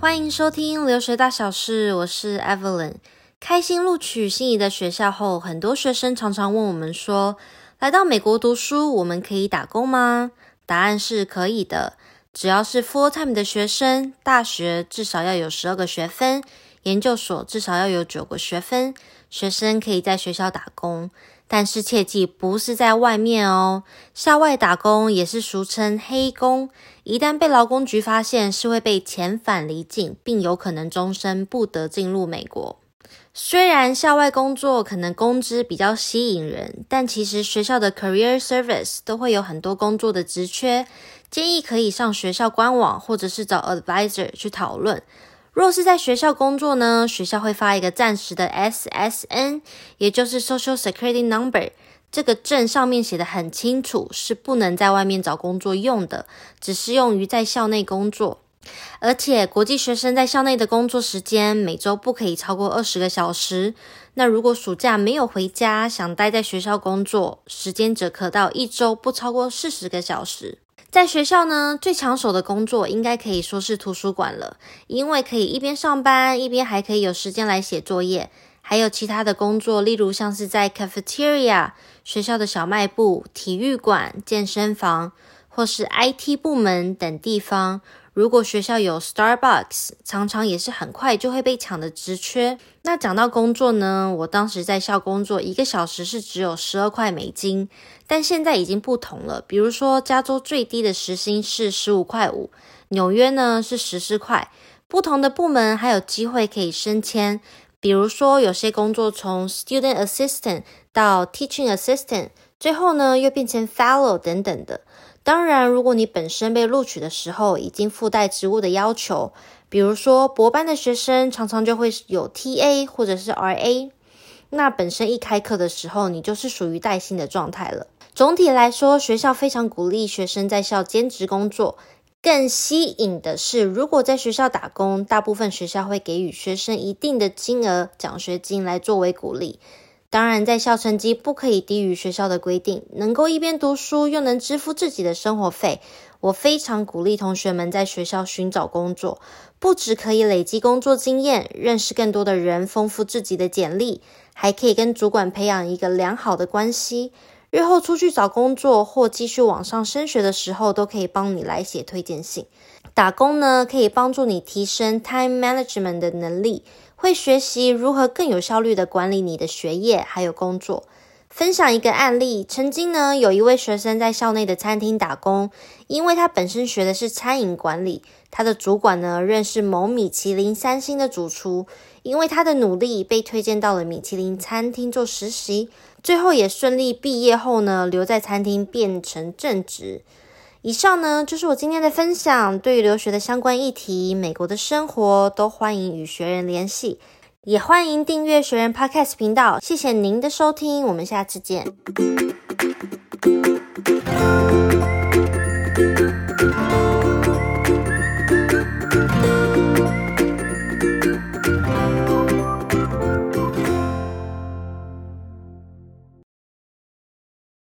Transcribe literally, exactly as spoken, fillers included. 欢迎收听留学大小事，我是 Evelyn。 开心录取心仪的学校后，很多学生常常问我们说，来到美国读书我们可以打工吗？答案是可以的，只要是 full time 的学生，大学至少要有十二个学分，研究所至少要有九个学分，学生可以在学校打工，但是切记不是在外面哦。校外打工也是俗称黑工，一旦被劳工局发现，是会被遣返离境，并有可能终身不得进入美国。虽然校外工作可能工资比较吸引人，但其实学校的 career service 都会有很多工作的职缺，建议可以上学校官网或者是找 advisor 去讨论。若是在学校工作呢，学校会发一个暂时的 S S N， 也就是 social security number， 这个证上面写得很清楚，是不能在外面找工作用的，只适用于在校内工作。而且国际学生在校内的工作时间每周不可以超过二十个小时，那如果暑假没有回家，想待在学校工作，时间则可到一周不超过四十个小时。在学校呢，最抢手的工作应该可以说是图书馆了，因为可以一边上班，一边还可以有时间来写作业。还有其他的工作，例如像是在 cafeteria、 学校的小卖部、体育馆、健身房，或是 I T 部门等地方。如果学校有 Starbucks， 常常也是很快就会被抢的职缺。那讲到工作呢，我当时在校工作一个小时是只有十二块美金，但现在已经不同了，比如说加州最低的时薪是十五块五，纽约呢是十四块，不同的部门还有机会可以升迁，比如说有些工作从 Student Assistant 到 Teaching Assistant， 最后呢又变成 Fellow 等等的。当然，如果你本身被录取的时候已经附带职务的要求，比如说博班的学生常常就会有 T A 或者是 R A， 那本身一开课的时候你就是属于带薪的状态了。总体来说，学校非常鼓励学生在校兼职工作，更吸引的是如果在学校打工，大部分学校会给予学生一定的金额奖学金来作为鼓励。当然，在校成绩不可以低于学校的规定，能够一边读书又能支付自己的生活费，我非常鼓励同学们在学校寻找工作，不只可以累积工作经验，认识更多的人，丰富自己的简历，还可以跟主管培养一个良好的关系，日后出去找工作或继续往上升学的时候，都可以帮你来写推荐信。打工呢，可以帮助你提升 time management 的能力，会学习如何更有效率地管理你的学业还有工作。分享一个案例，曾经呢有一位学生在校内的餐厅打工，因为他本身学的是餐饮管理，他的主管呢认识某米其林三星的主厨，因为他的努力被推荐到了米其林餐厅做实习，最后也顺利毕业后呢留在餐厅变成正职。以上呢就是我今天的分享，对于留学的相关议题，美国的生活，都欢迎与学人联系，也欢迎订阅学人 Podcast 频道。谢谢您的收听，我们下次见。